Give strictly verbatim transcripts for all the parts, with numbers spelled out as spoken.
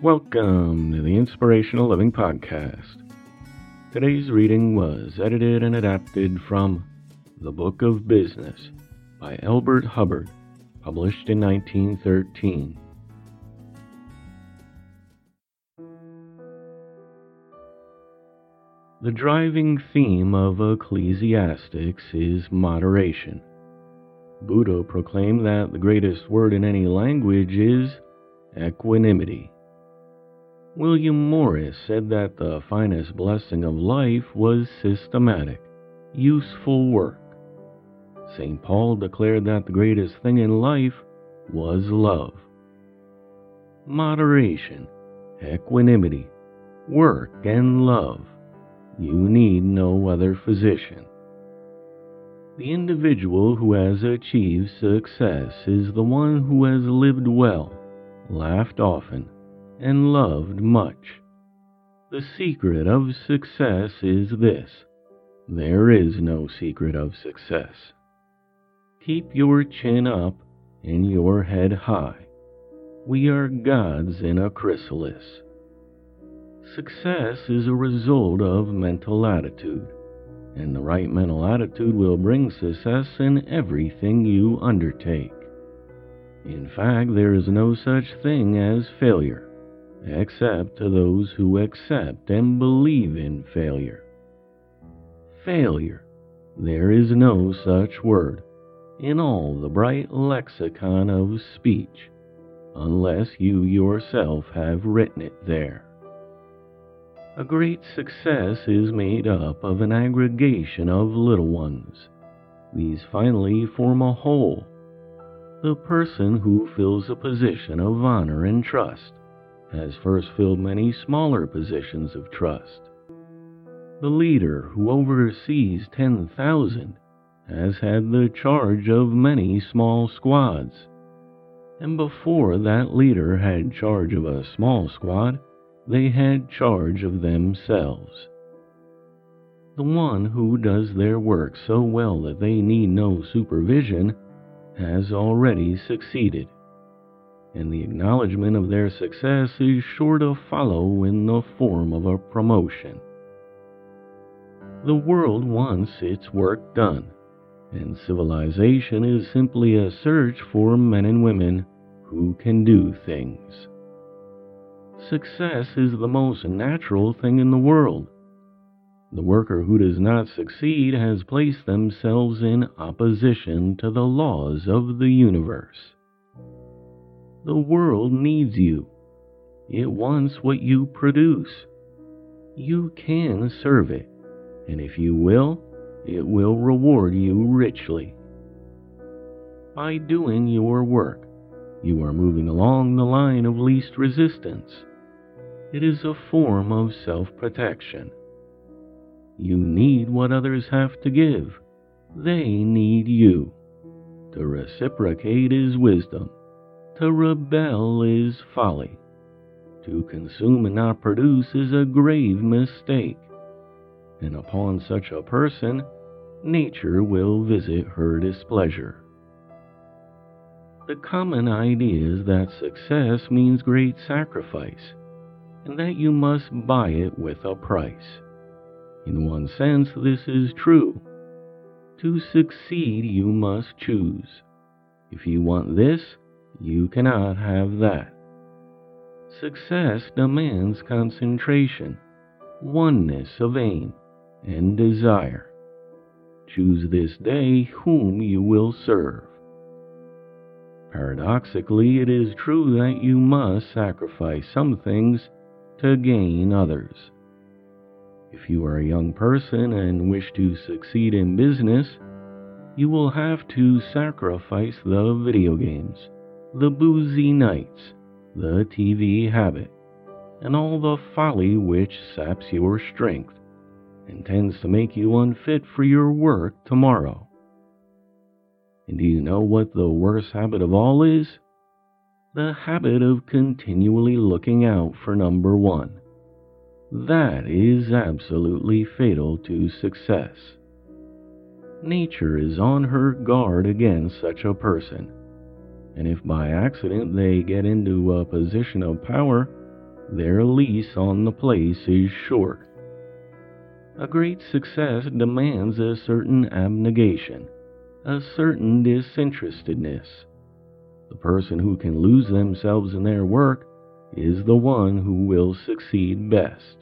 Welcome to the Inspirational Living Podcast. Today's reading was edited and adapted from The Book of Business by Elbert Hubbard, published in nineteen thirteen. The driving theme of Ecclesiastics is moderation. Buddha proclaimed that the greatest word in any language is equanimity. William Morris said that the finest blessing of life was systematic, useful work. Saint Paul declared that the greatest thing in life was love. Moderation, equanimity, work, and love. You need no other physician. The individual who has achieved success is the one who has lived well, laughed often, and loved much. The secret of success is this: there is no secret of success. Keep your chin up and your head high. We are gods in a chrysalis. Success is a result of mental attitude, and the right mental attitude will bring success in everything you undertake. In fact, there is no such thing as failure, except to those who accept and believe in failure. Failure. There is no such word in all the bright lexicon of speech, unless you yourself have written it there. A great success is made up of an aggregation of little ones. These finally form a whole. The person who fills a position of honor and trust has first filled many smaller positions of trust. The leader who oversees ten thousand has had the charge of many small squads, and before that leader had charge of a small squad, they had charge of themselves. The one who does their work so well that they need no supervision has already succeeded, and the acknowledgement of their success is sure to follow in the form of a promotion. The world wants its work done, and civilization is simply a search for men and women who can do things. Success is the most natural thing in the world. The worker who does not succeed has placed themselves in opposition to the laws of the universe. The world needs you. It wants what you produce. You can serve it, and if you will, it will reward you richly. By doing your work, you are moving along the line of least resistance. It is a form of self-protection. You need what others have to give. They need you. To reciprocate is wisdom. to rebel is folly. To consume and not produce is a grave mistake. And upon such a person, nature will visit her displeasure. The common idea is that success means great sacrifice, and that you must buy it with a price. In one sense, this is true. To succeed, you must choose. If you want this, you cannot have that. Success demands concentration, oneness of aim, and desire. Choose this day whom you will serve. Paradoxically, it is true that you must sacrifice some things to gain others. If you are a young person and wish to succeed in business, you will have to sacrifice the video games, the boozy nights, the T V habit, and all the folly which saps your strength and tends to make you unfit for your work tomorrow. And do you know what the worst habit of all is? The habit of continually looking out for number one. That is absolutely fatal to success. Nature is on her guard against such a person, and if by accident they get into a position of power, their lease on the place is short. A great success demands a certain abnegation, a certain disinterestedness. The person who can lose themselves in their work is the one who will succeed best.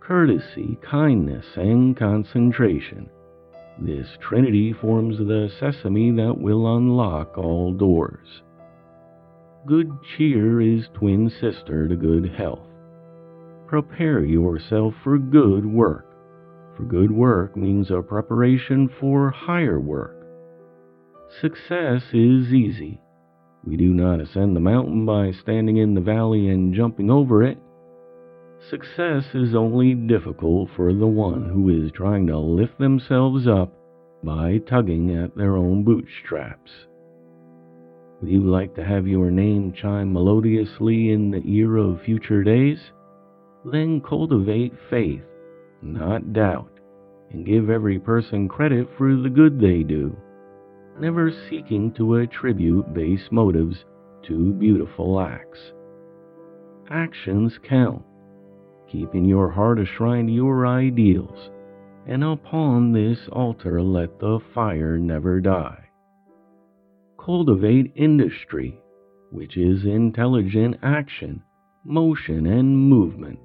Courtesy, kindness, and concentration. This trinity forms the sesame that will unlock all doors. Good cheer is twin sister to good health. Prepare yourself for good work. For good work means a preparation for higher work. Success is easy. We do not ascend the mountain by standing in the valley and jumping over it. Success is only difficult for the one who is trying to lift themselves up by tugging at their own bootstraps. Would you like to have your name chime melodiously in the ear of future days? Then cultivate faith, not doubt, and give every person credit for the good they do, never seeking to attribute base motives to beautiful acts. Actions count. Keep in your heart a shrine to your ideals, and upon this altar let the fire never die. Cultivate industry, which is intelligent action, motion, and movement.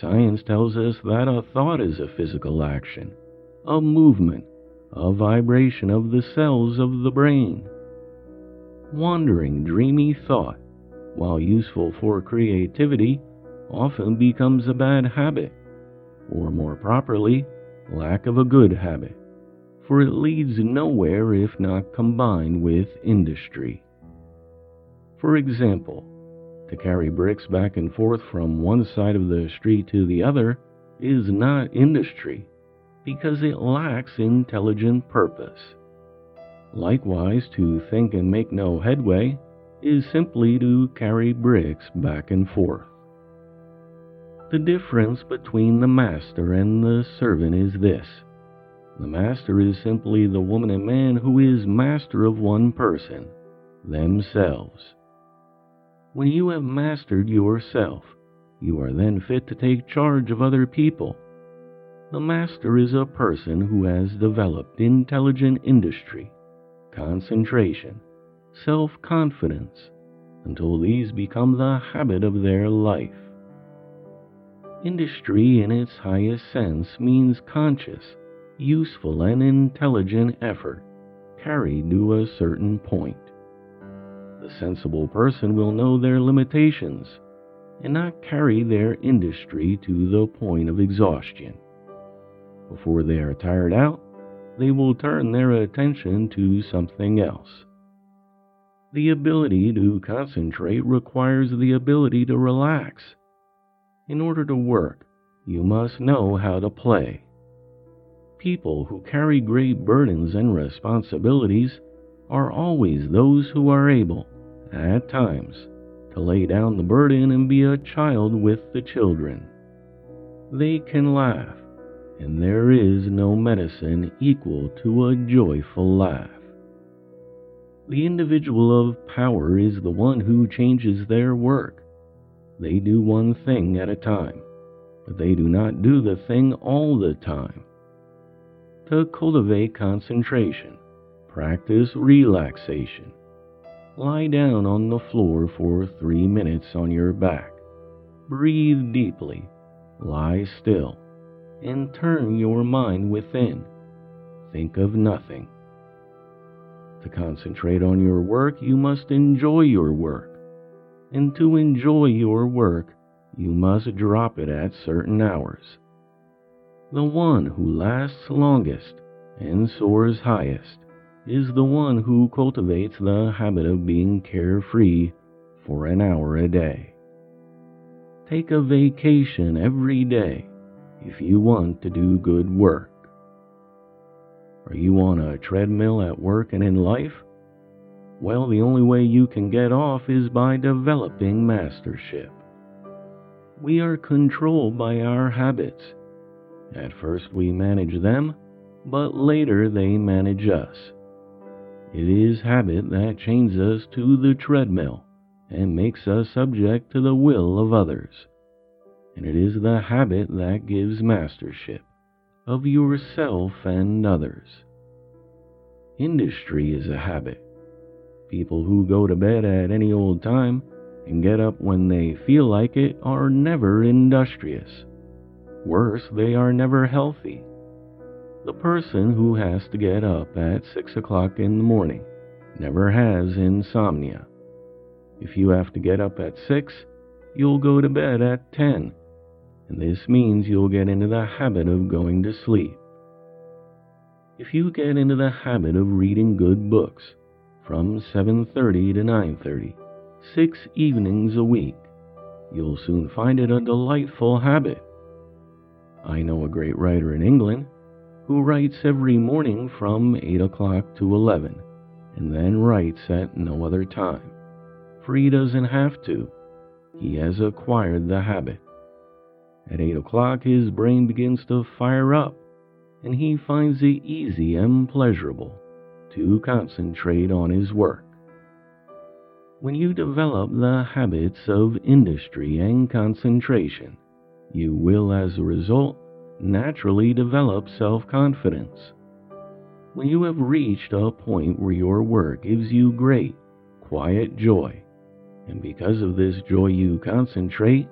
Science tells us that a thought is a physical action, a movement, a vibration of the cells of the brain. Wandering, dreamy thought, while useful for creativity, often becomes a bad habit, or more properly, lack of a good habit, for it leads nowhere if not combined with industry. For example, to carry bricks back and forth from one side of the street to the other is not industry, because it lacks intelligent purpose. Likewise, to think and make no headway is simply to carry bricks back and forth. The difference between the master and the servant is this. The master is simply the woman and man who is master of one person, themselves. When you have mastered yourself, you are then fit to take charge of other people. The master is a person who has developed intelligent industry, concentration, self-confidence, until these become the habit of their life. Industry in its highest sense means conscious, useful, and intelligent effort carried to a certain point. The sensible person will know their limitations and not carry their industry to the point of exhaustion. Before they are tired out, they will turn their attention to something else. The ability to concentrate requires the ability to relax. In order to work, you must know how to play. People who carry great burdens and responsibilities are always those who are able, at times, to lay down the burden and be a child with the children. They can laugh, and there is no medicine equal to a joyful laugh. The individual of power is the one who changes their work. They do one thing at a time, but they do not do the thing all the time. To cultivate concentration, practice relaxation. Lie down on the floor for three minutes on your back. Breathe deeply. Lie still, and turn your mind within. Think of nothing. To concentrate on your work, you must enjoy your work. And to enjoy your work, you must drop it at certain hours. The one who lasts longest and soars highest is the one who cultivates the habit of being carefree for an hour a day. Take a vacation every day if you want to do good work. Are you on a treadmill at work and in life? Well, the only way you can get off is by developing mastership. We are controlled by our habits. At first we manage them, but later they manage us. It is habit that chains us to the treadmill and makes us subject to the will of others. And it is the habit that gives mastership of yourself and others. Industry is a habit. People who go to bed at any old time and get up when they feel like it are never industrious. Worse, they are never healthy. The person who has to get up at six o'clock in the morning never has insomnia. If you have to get up at six, you'll go to bed at ten, and this means you'll get into the habit of going to sleep. If you get into the habit of reading good books from seven thirty to nine thirty, six evenings a week, you'll soon find it a delightful habit. I know a great writer in England who writes every morning from eight o'clock to eleven, and then writes at no other time. He doesn't have to. He has acquired the habit. At eight o'clock, his brain begins to fire up, and he finds it easy and pleasurable to concentrate on his work. When you develop the habits of industry and concentration, you will, as a result, naturally develop self-confidence. When you have reached a point where your work gives you great, quiet joy, and because of this joy you concentrate,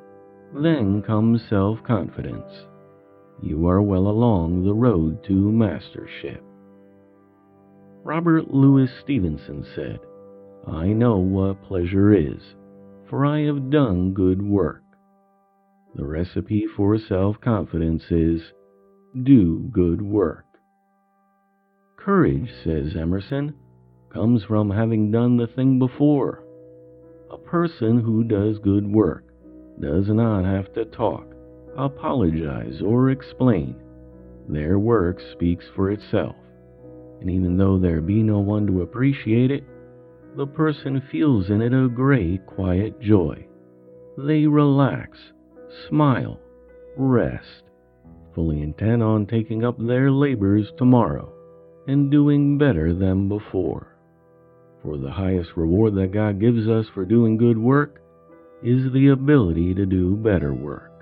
then comes self-confidence. You are well along the road to mastership. Robert Louis Stevenson said, "I know what pleasure is, for I have done good work." The recipe for self-confidence is, do good work. Courage, says Emerson, comes from having done the thing before. A person who does good work does not have to talk, apologize, or explain. Their work speaks for itself, and even though there be no one to appreciate it, the person feels in it a great, quiet joy. They relax, smile, rest, fully intent on taking up their labors tomorrow and doing better than before. For the highest reward that God gives us for doing good work is the ability to do better work.